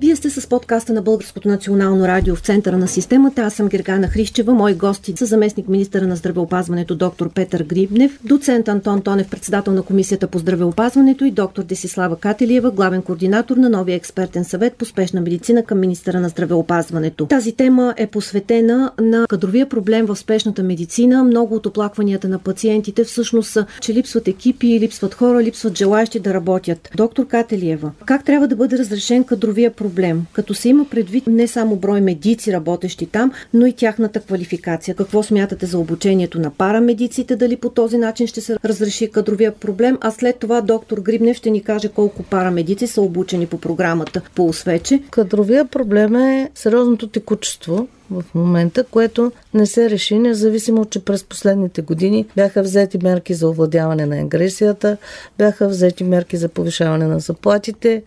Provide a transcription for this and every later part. Вие сте с подкаста на Българското национално радио в центъра на системата. Аз съм Гергана Хрищева. Мои гости са заместник министъра на здравеопазването доктор Петър Грибнев, доцент Антон Тонев, председател на Комисията по здравеопазването, и доктор Десислава Кателиева, главен координатор на новия експертен съвет по спешна медицина към министъра на здравеопазването. Тази тема е посветена на кадровия проблем в спешната медицина. Много от оплакванията на пациентите всъщност са, че липсват екипи, липсват хора, липсват желаещи да работят. Доктор Кателиева, как трябва да бъде разрешен кадровия проблем, като се има предвид не само брой медици, работещи там, но и тяхната квалификация? Какво смятате за обучението на парамедиците? Дали по този начин ще се разреши кадровия проблем? А след това доктор Грибнев ще ни каже колко парамедици са обучени по програмата по Освече. Кадровия проблем е сериозното текучество в момента, което не се реши, независимо, че през последните години бяха взети мерки за овладяване на агресията, бяха взети мерки за повишаване на заплатите.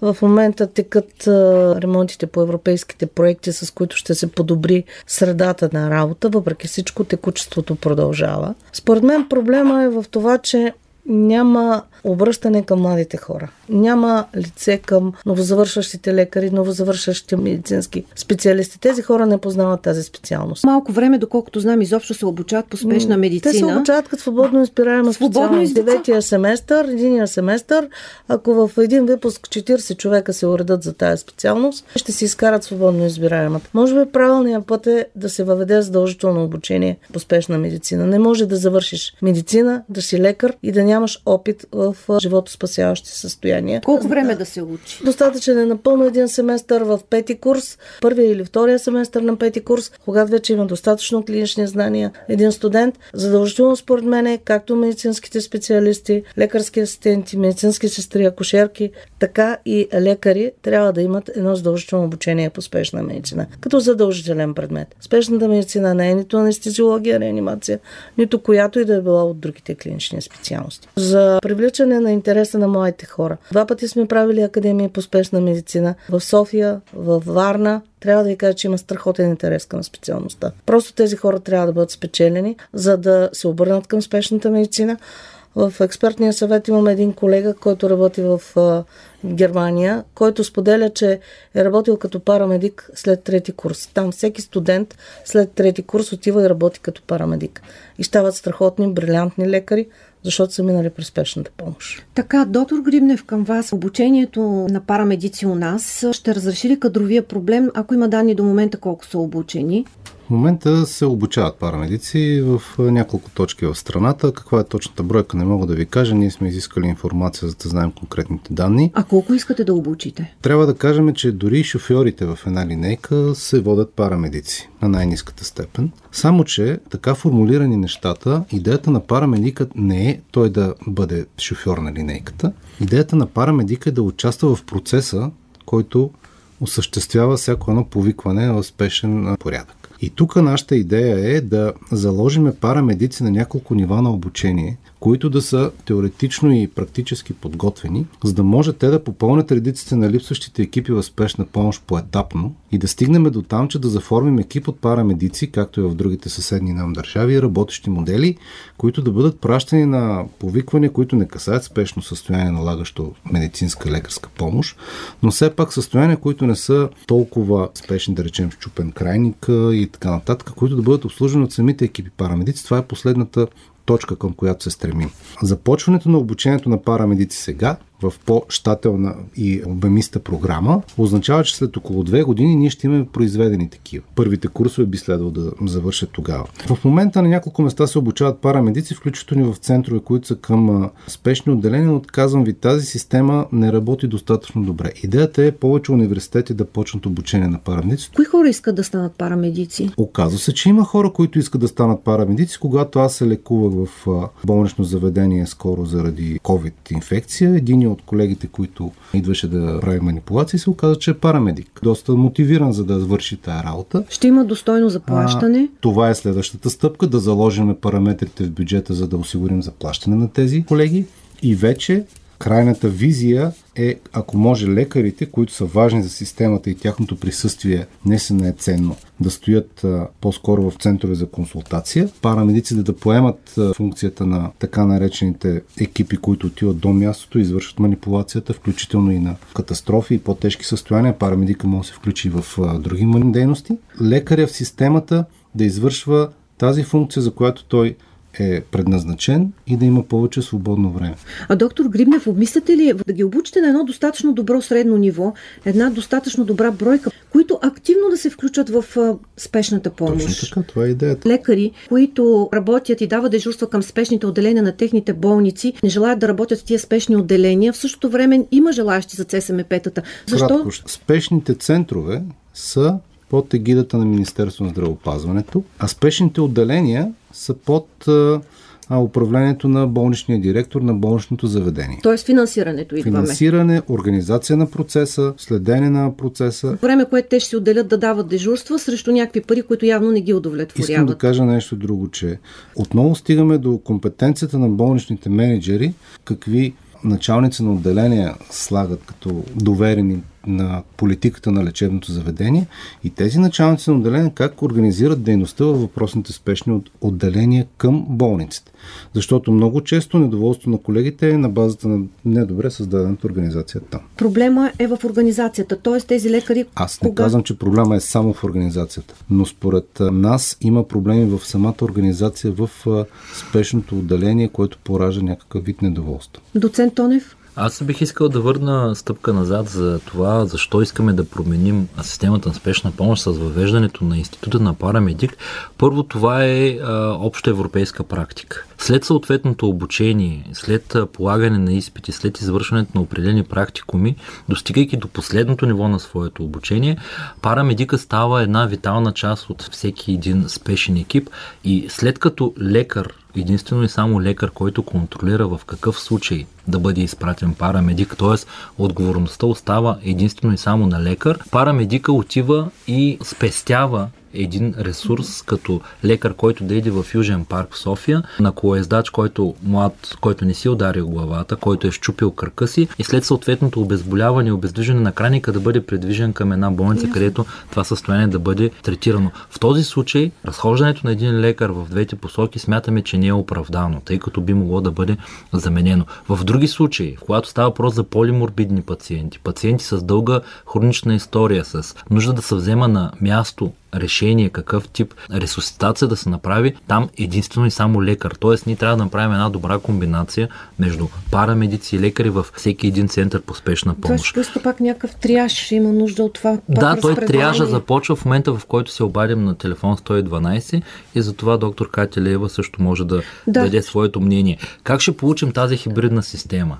В момента текат ремонтите по европейските проекти, с които ще се подобри средата на работа. Въпреки всичко, текучеството продължава. Според мен проблема е в това, че няма обръщане към младите хора. Няма лице към новозавършващите лекари, новозавършващите медицински специалисти. Тези хора не познават тази специалност. Малко време, доколкото знам, изобщо се обучават по спешна медицина. Те се обучават като свободно избираема специалност. Деветия семестър, единия семестър, ако в един випуск 40 човека се уредат за тази специалност, ще си изкарат свободно избираемата. Може би правилният път е да се въведе задължително обучение по спешна медицина. Не може да завършиш медицина, да си лекар и да нямаш опит в животоспасяващи състояния. Колко време да се учи? Достатъчен е напълно един семестър в пети курс, първия или втория семестър на пети курс, когато вече има достатъчно клинични знания. Един студент задължително, според мен, е както медицинските специалисти, лекарски асистенти, медицински сестри, акушерки, така и лекари трябва да имат едно задължително обучение по спешна медицина, като задължителен предмет. Спешната медицина не е нито анестезиология, реанимация, нито която и да е била от другите клинични специалности. За привличане на интереса на младите хора. 2 пъти сме правили академии по спешна медицина в София, в Варна. Трябва да ви кажа, че има страхотен интерес към специалността. Просто тези хора трябва да бъдат спечелени, за да се обърнат към спешната медицина. В експертния съвет имаме един колега, който работи в Германия, който споделя, че е работил като парамедик след трети курс. Там всеки студент след трети курс отива и работи като парамедик. И стават страхотни, брилянтни лекари, защото са минали през спешната помощ. Така, доктор Грибнев, към вас. Обучението на парамедици у нас ще разреши ли кадровия проблем, ако има данни до момента колко са обучени? В момента се обучават парамедици в няколко точки в страната. Каква е точната бройка, не мога да ви кажа. Ние сме изискали информация, за да знаем конкретните данни. А колко искате да обучите? Трябва да кажем, че дори шофьорите в една линейка се водят парамедици на най-ниската степен. Само че така формулирани нещата, идеята на парамедикът не е той да бъде шофьор на линейката. Идеята на парамедика е да участва в процеса, който осъществява всяко едно повикване в спешен порядък. И тук нашата идея е да заложиме парамедици на няколко нива на обучение, които да са теоретично и практически подготвени, за да може те да попълнят редиците на липсващите екипи в спешна помощ поетапно и да стигнем до там, че да заформим екип от парамедици, както и в другите съседни нам държави, работещи модели, които да бъдат пращани на повиквания, които не касаят спешно състояние, налагащо медицинска лекарска помощ, но все пак състояния, които не са толкова спешни, да речем счупен крайник и така нататък, които да бъдат обслужени от самите екипи парамедици. Това е последната точка, към която се стремим. Започването на обучението на парамедици сега в по-щателна и обемиста програма означава, че след около 2 години ние ще имаме произведени такива. Първите курсове би следвало да завършат тогава. В момента на няколко места се обучават парамедици, включително в центрове, които са към спешни отделения, но казвам ви, тази система не работи достатъчно добре. Идеята е повече университети да почнат обучение на парамедици. Кои хора искат да станат парамедици? Оказва се, че има хора, които искат да станат парамедици. Когато аз се лекувах в болнично заведение скоро заради COVID-инфекция, един от колегите, които идваше да прави манипулации, се оказа, че е парамедик. Доста мотивиран, за да завърши тая работа. Ще има достойно заплащане. Това е следващата стъпка, да заложим параметрите в бюджета, за да осигурим заплащане на тези колеги. И вече крайната визия е, ако може, лекарите, които са важни за системата и тяхното присъствие наистина е ценно, да стоят по-скоро в центрове за консултация, парамедиците да поемат функцията на така наречените екипи, които отиват до мястото и извършват манипулацията, включително и на катастрофи и по-тежки състояния. Парамедика може да се включи в други дейности. Лекаря в системата да извършва тази функция, за която той е предназначен, и да има повече свободно време. А доктор Грибнев, обмисляте ли да ги обучите на едно достатъчно добро средно ниво, една достатъчно добра бройка, които активно да се включат в спешната помощ? Точно така, това е идеята. Лекари, които работят и дават дежурства към спешните отделения на техните болници, не желаят да работят в тия спешни отделения, в същото време има желаящи за ЦСМП-тата. Защо? Кратко, спешните центрове са под егидата на Министерството на здравеопазването, а спешните отделения са под управлението на болничния директор на болничното заведение. Тоест финансирането идваме. Финансиране, организация на процеса, следене на процеса. Време, което те ще си отделят да дават дежурства срещу някакви пари, които явно не ги удовлетворяват. Искам да кажа нещо друго, че отново стигаме до компетенцията на болничните менеджери, какви началници на отделения слагат като доверени на политиката на лечебното заведение, и тези началници на отделения как организират дейността във въпросните спешни отделения към болниците. Защото много често недоволството на колегите е на базата на недобре създадената организация там. Проблема е в организацията, т.е. тези лекари... Аз не казвам, че проблема е само в организацията, но според нас има проблеми в самата организация в спешното отделение, което поражда някакъв вид недоволство. Доцент Тонев? Аз бих искал да върна стъпка назад за това, защо искаме да променим системата на спешна помощ с въвеждането на института на парамедик. Първо, това е обща европейска практика. След съответното обучение, след полагане на изпити, след извършването на определени практикуми, достигайки до последното ниво на своето обучение, парамедика става една витална част от всеки един спешен екип, и след като лекар, единствено и само лекар, който контролира в какъв случай да бъде изпратен парамедик, т.е. отговорността остава единствено и само на лекар, парамедика отива и спестява един ресурс, като лекар, който да иде в Южен парк в София, на колоездач, който млад, който не си ударил главата, който е щупил кръка си, и след съответното обезболяване и обездвижване на крайника да бъде придвижен към една болница, където това състояние да бъде третирано. В този случай разхождането на един лекар в двете посоки смятаме, че не е оправдано, тъй като би могло да бъде заменено. В други случаи, когато става въпрос за полиморбидни пациенти, пациенти с дълга хронична история, с нужда да се взема на място решение какъв тип ресусцитация да се направи, там единствено и само лекар. Тоест ние трябва да направим една добра комбинация между парамедици и лекари във всеки един център по спешна помощ. Просто пак някакъв триаж има нужда от това. Да, той триажа започва в момента, в който се обадим на телефон 112, и затова доктор Кателиева също може да даде своето мнение. Как ще получим тази хибридна система?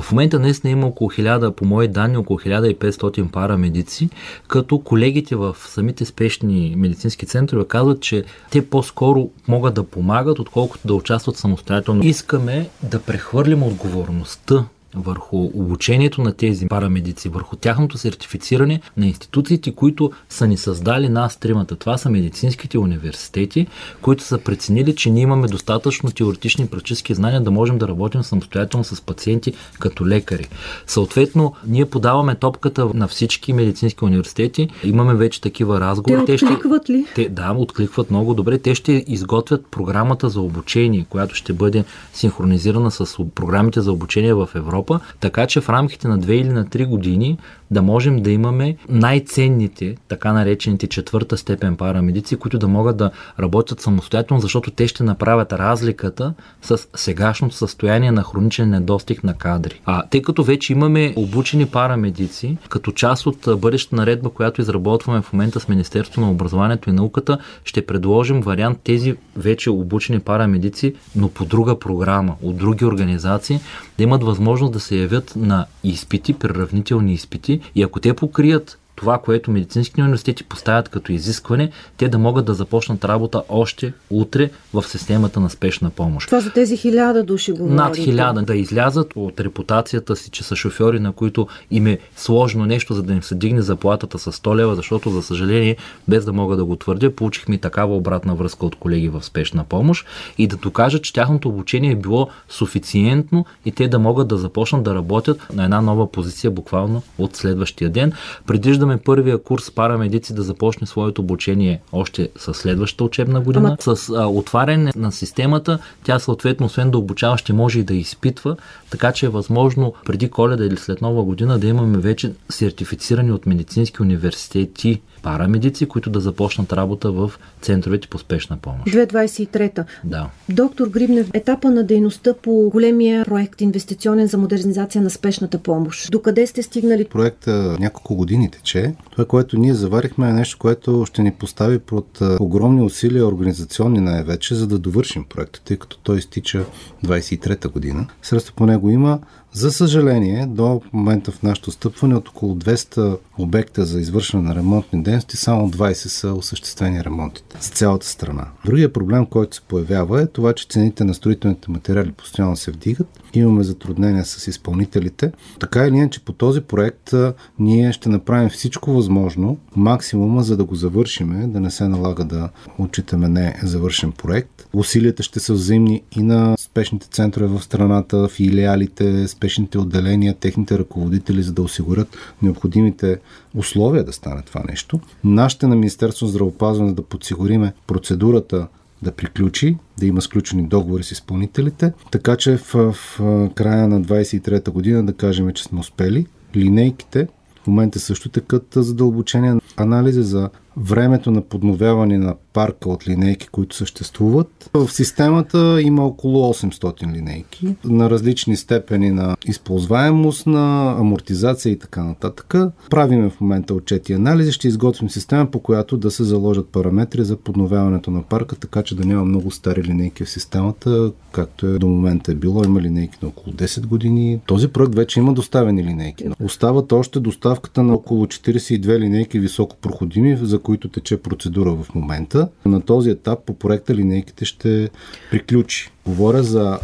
В момента наистина има около 1000, по мои данни, около 1500 парамедици, като колегите в самите спешни медицински центрове казват, че те по-скоро могат да помагат, отколкото да участват самостоятелно. Искаме да прехвърлим отговорността върху обучението на тези парамедици, върху тяхното сертифициране на институциите, които са ни създали нас тримата. Това са медицинските университети, които са преценили, че ние имаме достатъчно теоретични и практически знания да можем да работим самостоятелно с пациенти като лекари. Съответно, ние подаваме топката на всички медицински университети. Имаме вече такива разговори. Те откликват ли? Да, откликват много добре. Те ще изготвят програмата за обучение, която ще бъде синхронизирана с програмите за обучение в Европа, така че в рамките на 2 или на 3 години да можем да имаме най-ценните, така наречените четвърта степен парамедици, които да могат да работят самостоятелно, защото те ще направят разликата с сегашното състояние на хроничен недостиг на кадри. Тъй като вече имаме обучени парамедици, като част от бъдещата наредба, която изработваме в момента с Министерството на образованието и науката, ще предложим вариант тези вече обучени парамедици, но по друга програма, от други организации, да имат възможност да се явят на изпити, приравнителни изпити, и ако те покрият това, което медицинските университети поставят като изискване, те да могат да започнат работа още утре в системата на спешна помощ. Това за тези 1000 души говорите. Над 1000 да излязат от репутацията си, че са шофьори, на които им е сложно нещо, за да им се дигне заплатата с 100 лева, защото, за съжаление, без да мога да го твърдя, получихме такава обратна връзка от колеги в спешна помощ и да докажат, че тяхното обучение е било суфициентно и те да могат да започнат да работят на една нова позиция буквално от следващия ден. Предвиждаме първия курс парамедици да започне своето обучение още със следващата учебна година. С отваряне на системата, тя съответно, освен да обучава, ще може и да изпитва, така че е възможно преди Коледа или след Нова година да имаме вече сертифицирани от медицински университети парамедици, които да започнат работа в центровете по спешна помощ. 2023-та. Да. Доктор Грибнев, етапа на дейността по големия проект инвестиционен за модернизация на спешната помощ. Докъде сте стигнали? Проекта няколко години тече. Това, което ние заварихме, е нещо, което ще ни постави под огромни усилия, организационни най-вече, за да довършим проекта, тъй като той изтича 2023 година. Средства по него има. За съжаление, до момента в нашето стъпване от около 200 обекта за извършване на ремонтни дейности, само 20 са осъществени ремонтите за цялата страна. Другия проблем, който се появява, е това, че цените на строителните материали постоянно се вдигат. Имаме затруднения с изпълнителите. Така или иначе, по този проект ние ще направим всичко възможно, максимума, за да го завършиме, да не се налага да отчитаме незавършен проект. Усилията ще са взаимни и на спешните центрове в страната, филиалите, спешните отделения, техните ръководители, за да осигурят необходимите условия да стане това нещо. Нашите на Министерството на здравеопазване да подсигуриме процедурата да приключи, да има сключени договори с изпълнителите, така че в края на 2023 година да кажем, че сме успели. Линейките в момента също текат задълбочения анализи за времето на подновяване на парка от линейки, които съществуват. В системата има около 800 линейки на различни степени на използваемост, на амортизация и така нататък. Правиме в момента отчети и анализи, ще изготвим система, по която да се заложат параметри за подновяването на парка, така че да няма много стари линейки в системата, както е до момента е било. Има линейки на около 10 години. Този проект вече има доставени линейки. Остават още доставката на около 42 линейки високопроходими, за които тече процедура в момента. На този етап по проекта линейките ще приключи. Говоря за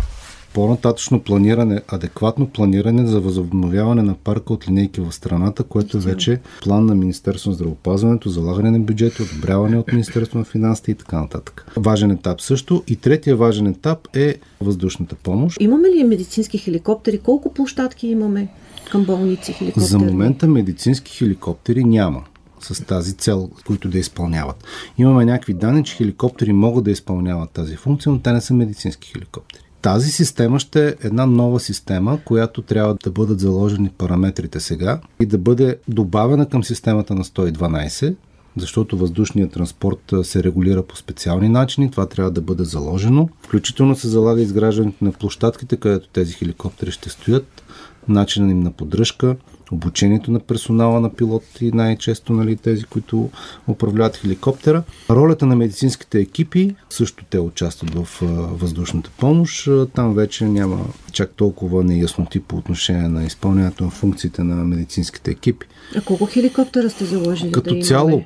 по-нататъчно планиране, адекватно планиране за възобновяване на парка от линейки в страната, което вече е план на Министерството на здравеопазването, залагане на бюджети, одобряване от Министерството на финансите и така нататък. Важен етап също. И третия важен етап е въздушната помощ. Имаме ли медицински хеликоптери? Колко площадки имаме към болници хеликоптери? За момента медицински хеликоптери няма с тази цел, които да изпълняват. Имаме някакви данни, че хеликоптери могат да изпълняват тази функция, но те не са медицински хеликоптери. Тази система ще е една нова система, която трябва да бъдат заложени параметрите сега и да бъде добавена към системата на 112, защото въздушният транспорт се регулира по специални начини, това трябва да бъде заложено. Включително се залага изграждането на площадките, където тези хеликоптери ще стоят, начинът им на поддръжка, обучението на персонала, на пилоти, най-често тези, които управляват хеликоптера. Ролята на медицинските екипи, също те участват в въздушната помощ. Там вече няма чак толкова неясноти по отношение на изпълнението на функциите на медицинските екипи. А колко хеликоптера сте заложили като да цяло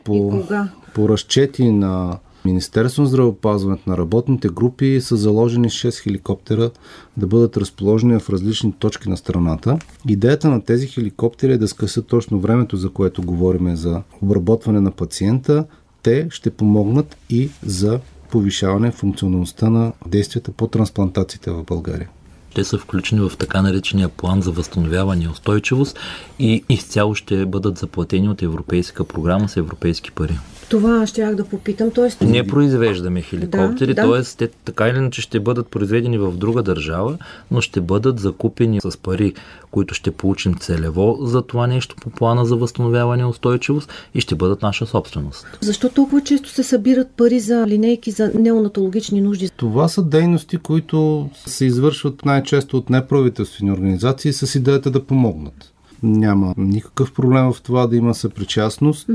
по разчети на Министерството на здравеопазването, на работните групи са заложени 6 хеликоптера да бъдат разположени в различни точки на страната. Идеята на тези хеликоптери е да скъсат точно времето, за което говорим за обработване на пациента. Те ще помогнат и за повишаване функционалността на действията по трансплантациите в България. Те са включени в така наречения план за възстановяване и устойчивост и изцяло ще бъдат заплатени от европейска програма с европейски пари. Това щях да попитам. Тоест... Не произвеждаме хеликоптери, т.е. те така или иначе ще бъдат произведени в друга държава, но ще бъдат закупени с пари, които ще получим целево за това нещо по плана за възстановяване и устойчивост и ще бъдат наша собственост. Защо толкова често се събират пари за линейки за неонатологични нужди? Това са дейности, които се извършват най-често от неправителствени организации с идеята да помогнат. Няма никакъв проблем в това да има съпричастност.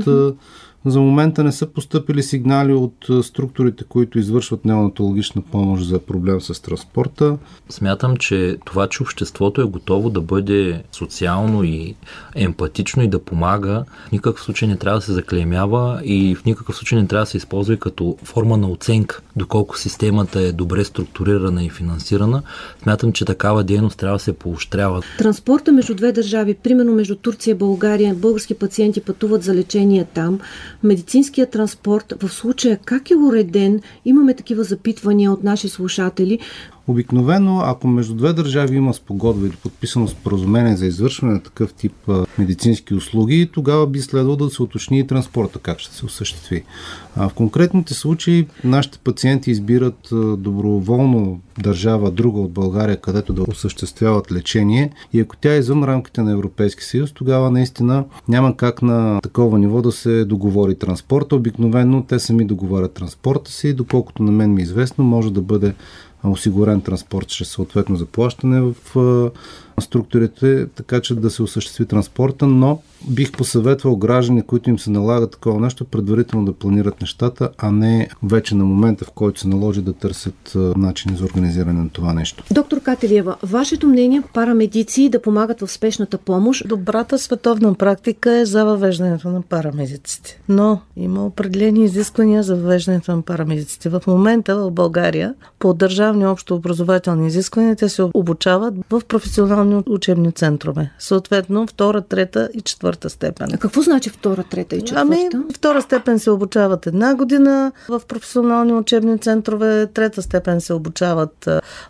За момента не са постъпили сигнали от структурите, които извършват неонатологична помощ за проблем с транспорта. Смятам, че това, че обществото е готово да бъде социално и емпатично и да помага, в никакъв случай не трябва да се заклеймява и в никакъв случай не трябва да се използва и като форма на оценка, доколко системата е добре структурирана и финансирана. Смятам, че такава дейност трябва да се поощрява. Транспорта между две държави, примерно между Турция и България, български пациенти пътуват за лечение там. Медицинският транспорт в случая как е уреден? Имаме такива запитвания от наши слушатели. Обикновено, ако между две държави има спогодба или подписано споразумение за извършване на такъв тип медицински услуги, тогава би следвало да се уточни и транспорта, как ще се осъществи. В конкретните случаи нашите пациенти избират доброволно държава, друга от България, където да осъществяват лечение, и ако тя е извън рамките на Европейския съюз, тогава наистина няма как на такова ниво да се договори транспорта. Обикновено те сами договарят транспорта си, доколкото на мен ми е известно, може да бъде осигурен транспорт чрез съответно заплащане в структурите, така че да се осъществи транспорта, но бих посъветвал граждани, които им се налага такова нещо, предварително да планират нещата, а не вече на момента, в който се наложи, да търсят начини за организиране на това нещо. Доктор Кателиева, вашето мнение парамедици да помагат в спешната помощ? Добрата световна практика е за въвеждането на парамедиците, но има определени изисквания за въвеждането на парамедиците. В момента в България по държавни общообразователни изисквания те се обучават в професионални учебни центрове. Съответно, втора, трета и четвърта степен. А какво значи втора, трета и четвърта? Ами, втора степен се обучават една година в професионални учебни центрове, трета степен се обучават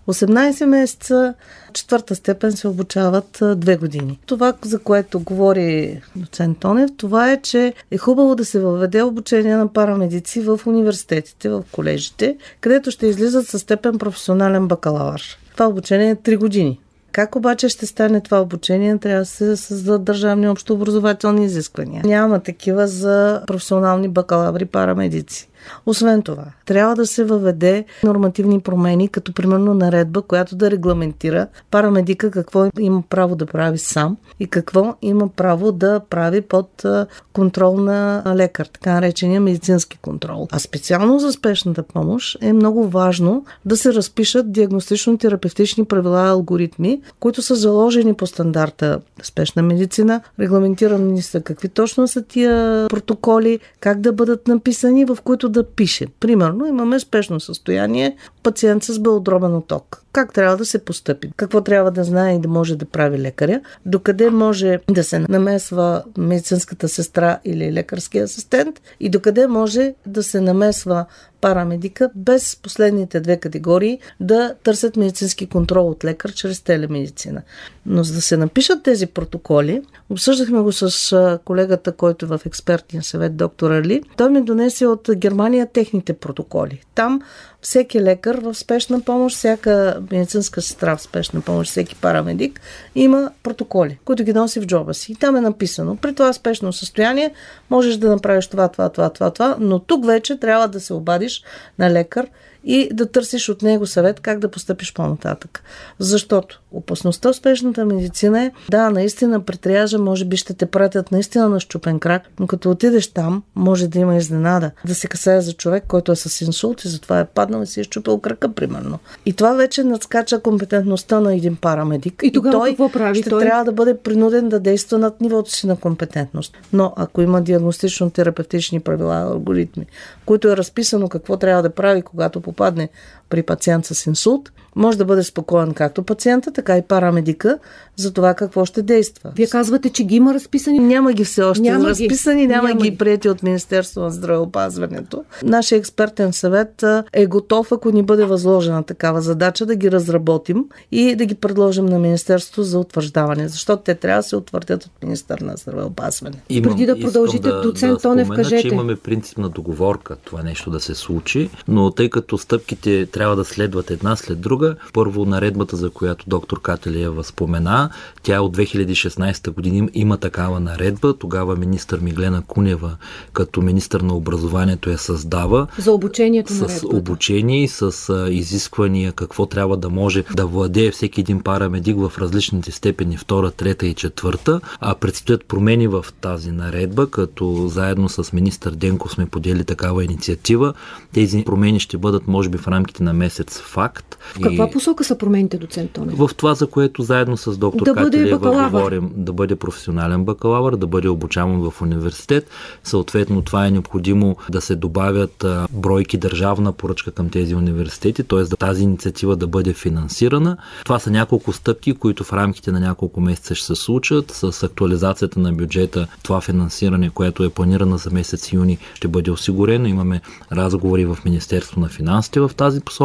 18 месеца, четвърта степен се обучават 2 години. Това, за което говори доцент Тонев, това е, че е хубаво да се въведе обучение на парамедици в университетите, в колежите, където ще излизат със степен професионален бакалавър. Това обучение е 3 години. Как обаче ще стане това обучение? Трябва да се създадат държавни общообразователни изисквания. Няма такива за професионални бакалаври парамедици. Освен това, трябва да се въведе нормативни промени, като примерно наредба, която да регламентира парамедика какво има право да прави сам и какво има право да прави под контрол на лекар, така наречения медицински контрол. А специално за спешната помощ е много важно да се разпишат диагностично-терапевтични правила и алгоритми, които са заложени по стандарта спешна медицина, регламентирани са какви точно са тия протоколи, как да бъдат написани, в които да пише. Примерно, имаме спешно състояние, пациент с белодробен оток. Как трябва да се постъпи? Какво трябва да знае и да може да прави лекаря? Докъде може да се намесва медицинската сестра или лекарски асистент? И докъде може да се намесва парамедика без последните 2 категории да търсят медицински контрол от лекар чрез телемедицина? Но за да се напишат тези протоколи, обсъждахме го с колегата, който е в експертния съвет, доктора Ли. Той ми донесе от Германия техните протоколи. Там всеки лекар в спешна помощ, всяка медицинска сестра в спешна помощ, всеки парамедик има протоколи, които ги носи в джоба си. И там е написано: при това спешно състояние можеш да направиш това, но тук вече трябва да се обадиш на лекар и да търсиш от него съвет как да постъпиш по-нататък. Защото опасността в спешната медицина е, да, наистина при триажа може би ще те пратят наистина на счупен крак, но като отидеш там, може да има изненада. Да се касае за човек, който е с инсулт и затова е паднал и си е счупил крака, примерно. И това вече надскача компетентността на един парамедик. И тогава той какво прави? Ще трябва да бъде принуден да действа над нивото си на компетентност. Но ако има диагностично-терапевтични правила, алгоритми, които е разписано какво трябва да прави, когато попадне при пациент с инсулт, може да бъде спокоен както пациента, така и парамедика за това какво ще действа. Вие казвате, че ги има разписани? Няма ги все още разписани, няма ги приети от Министерството на здравеопазването. Нашия експертен съвет е готов, ако ни бъде възложена такава задача, да ги разработим и да ги предложим на Министерството за утвърждаване, защото те трябва да се утвърдят от министър на здравеопазване. Преди да продължите, доцент Тонев, кажете. Имаме принципна договорка това нещо да се случи, но тъй като стъпките трябва да следват една след друга. Първо наредбата, за която доктор Кателиева спомена, тя от 2016 година има такава наредба. Тогава министър Миглена Кунева като министър на образованието я създава. За обучението на наредбата. С обучение и с изисквания какво трябва да може да владее всеки един парамедик в различните степени, втора, трета и четвърта. А предстоят промени в тази наредба, като заедно с министър Денков сме подели такава инициатива. Тези промени ще бъдат, може би, в рамките на месец факт. В каква посока са промените, доцент Тонев? В това, за което заедно с доктор Кателиева говорим, да бъде професионален бакалавър, да бъде обучаван в университет. Съответно, това е необходимо да се добавят бройки държавна поръчка към тези университети, т.е. тази инициатива да бъде финансирана. Това са няколко стъпки, които в рамките на няколко месеца ще се случат. С актуализацията на бюджета, това финансиране, което е планирано за месец юни, ще бъде осигурено. Имаме разговори в Министерство на финансите в тази посока.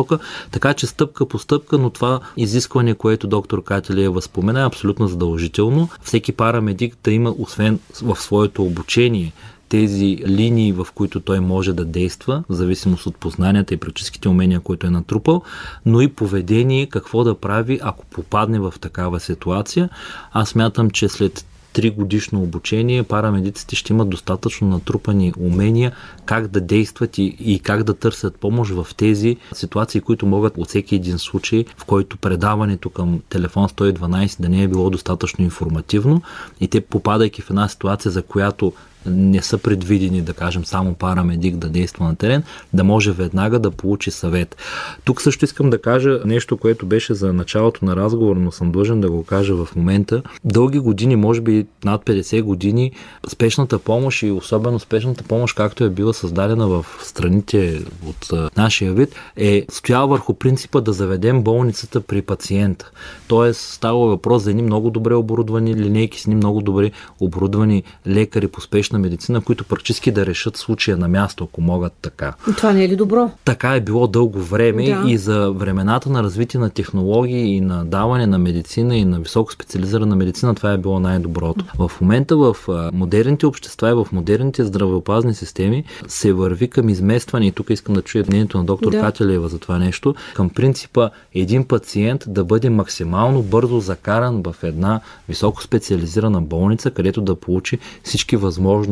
Така че стъпка по стъпка, но това изискване, което доктор Кателиева спомена, е абсолютно задължително. Всеки парамедик да има, освен в своето обучение, тези линии, в които той може да действа, в зависимост от познанията и практическите умения, които е натрупал, но и поведение, какво да прави, ако попадне в такава ситуация. Аз смятам, че след 3-годишно обучение парамедиците ще имат достатъчно натрупани умения как да действат и как да търсят помощ в тези ситуации, които могат от всеки един случай, в който предаването към телефон 112 да не е било достатъчно информативно и те, попадайки в една ситуация, за която не са предвидени, да кажем, само парамедик да действа на терен, да може веднага да получи съвет. Тук също искам да кажа нещо, което беше за началото на разговор, но съм длъжен да го кажа в момента. Дълги години, може би над 50 години, спешната помощ и особено спешната помощ, както е била създадена в страните от нашия вид, е стояла върху принципа да заведем болницата при пациента. Тоест става въпрос за едни много добре оборудвани линейки, с едни много добре оборудвани лекари по спешна медицина, които практически да решат случая на място, ако могат така. Това не е ли добро? Така е било дълго време, да. И за времената на развитие на технологии и на даване на медицина и на високо специализирана медицина, това е било най-доброто. В момента в модерните общества и в модерните здравеопазни системи се върви към изместване, и тук искам да чуя мнението на доктор Кателиева за това нещо, към принципа един пациент да бъде максимално бързо закаран в една високо специализирана болница, където да получи всички възможности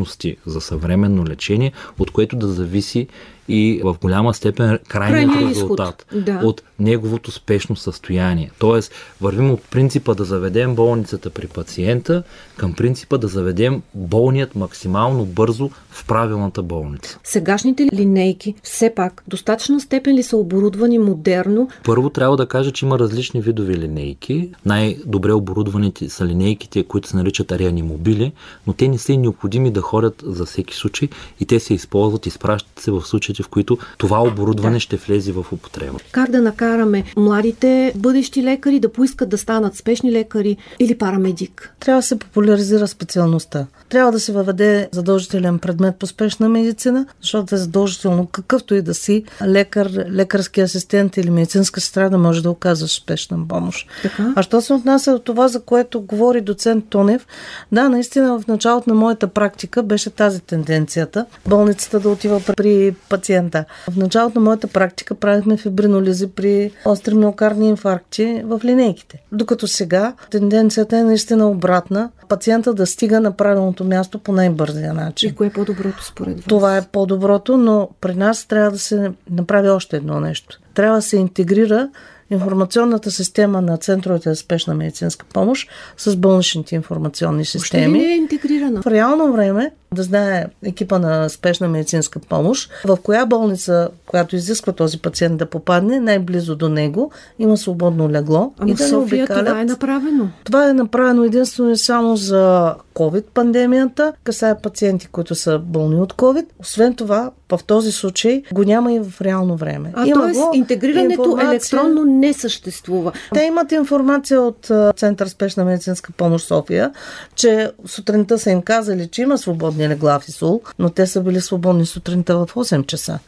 за съвременно лечение, от което да зависи и в голяма степен крайният резултат от неговото спешно състояние. Тоест, вървим от принципа да заведем болницата при пациента към принципа да заведем болният максимално бързо в правилната болница. Сегашните линейки все пак достатъчна степен ли са оборудвани модерно? Първо трябва да кажа, че има различни видови линейки. Най-добре оборудваните са линейките, които се наричат реанимобили, но те не са и необходими да ходят за всеки случай и те се използват, изпращат се в случаите, в които това оборудване ще влезе в употреба. Как да накараме младите бъдещи лекари да поискат да станат спешни лекари или парамедик? Трябва да се популяризира специалността. Трябва да се въведе задължителен предмет по спешна медицина, защото е задължително какъвто и да си лекар, лекарски асистент или медицинска сестра да може да оказваш спешна помощ. Така? А що се отнася до това, за което говори доцент Тонев, да, наистина в началото на моята практика беше тази тенденцията. Болницата да отива при пациента. В началото на моята практика правихме фибринолизи при остри миокардни инфаркти в линейките. Докато сега тенденцията е наистина обратна. Пациента да стига на правилното място по най-бързия начин. И кое е по-доброто според вас? Това е по-доброто, но при нас трябва да се направи още едно нещо. Трябва да се интегрира информационната система на центровете за спешна медицинска помощ с болничните информационни системи. Още ли не е интегрирана? В реално време да знае екипа на спешна медицинска помощ в коя болница, която изисква този пациент да попадне, най-близо до него има свободно легло. Ама и да в София това е направено? Това е направено единствено и само за COVID-пандемията, касае пациенти, които са болни от COVID. Освен това, в този случай го няма и в реално време. А т.е. интегрирането електронно не съществува. Те имат информация от Център спешна медицинска помощ София, че сутринта са им казали, че има свободни легла в ИСУЛ, но те са били свободни сутринта в 8 часа.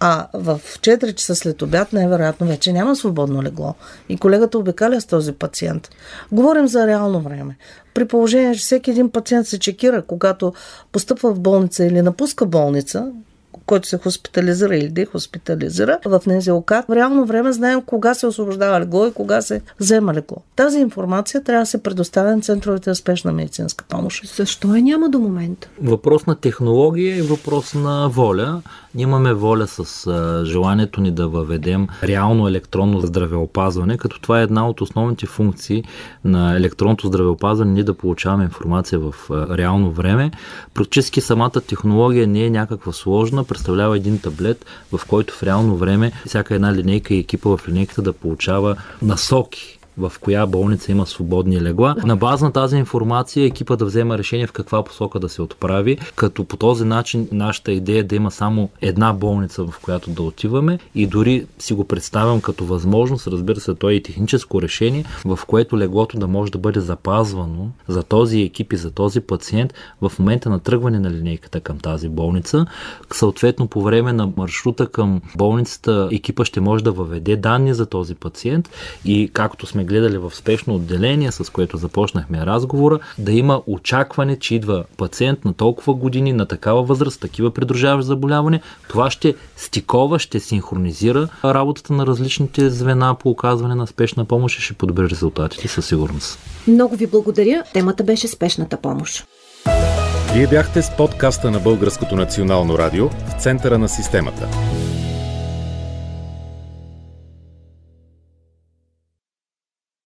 А в 4 часа след обяд най-вероятно вече няма свободно легло. И колегата обикаля с този пациент. Говорим за реално време. При положение, че всеки един пациент се чекира, когато постъпва в болница или напуска болница, който се хоспитализира или дехоспитализира в НЗОК, в реално време знаем кога се освобождава легло и кога се взема легло. Тази информация трябва да се предоставя на центровете за спешна медицинска помощ. Защо я няма до момента? Въпрос на технология и въпрос на воля. Имаме воля с желанието ни да въведем реално електронно здравеопазване, като това е една от основните функции на електронното здравеопазване, ние да получаваме информация в реално време. Практически самата технология не е някаква сложна, представлява един таблет, в който в реално време всяка една линейка и екипа в линейката да получава насоки в коя болница има свободни легла. На база на тази информация екипа да взема решение в каква посока да се отправи, като по този начин нашата идея е да има само една болница, в която да отиваме, и дори си го представям като възможност, разбира се, то е и техническо решение, в което леглото да може да бъде запазвано за този екип и за този пациент в момента на тръгване на линейката към тази болница. Съответно, по време на маршрута към болницата екипа ще може да въведе данни за този пациент и, както сме гледали в спешно отделение, с което започнахме разговора, да има очакване, че идва пациент на толкова години, на такава възраст, такива придружаващи заболяване. Това ще стикова, ще синхронизира работата на различните звена по оказване на спешна помощ и ще подобри резултатите със сигурност. Много ви благодаря. Темата беше спешната помощ. Вие бяхте с подкаста на Българското национално радио в центъра на системата.